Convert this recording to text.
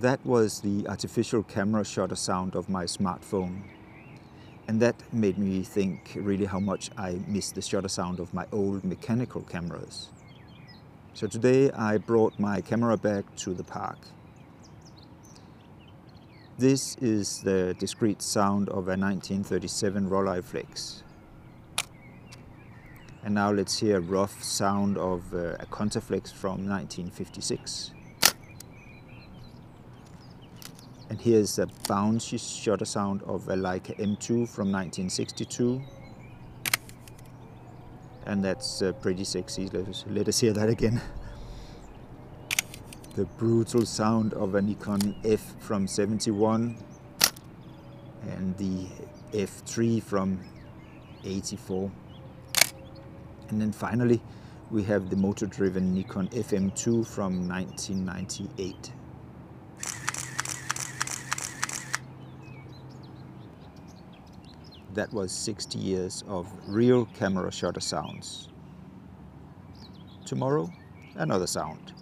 That was the artificial camera shutter sound of my smartphone. And that made me think really how much I missed the shutter sound of my old mechanical cameras. So today I brought my camera back to the park. This is the discrete sound of a 1937 Rolleiflex. And now let's hear a rough sound of a Contaflex from 1956. And here's a bouncy shutter sound of a Leica M2 from 1962. And that's pretty sexy. Let us hear that again. The brutal sound of a Nikon F from 71. And the F3 from 84. And then finally, we have the motor-driven Nikon FM2 from 1998. That was 60 years of real camera shutter sounds. Tomorrow, another sound.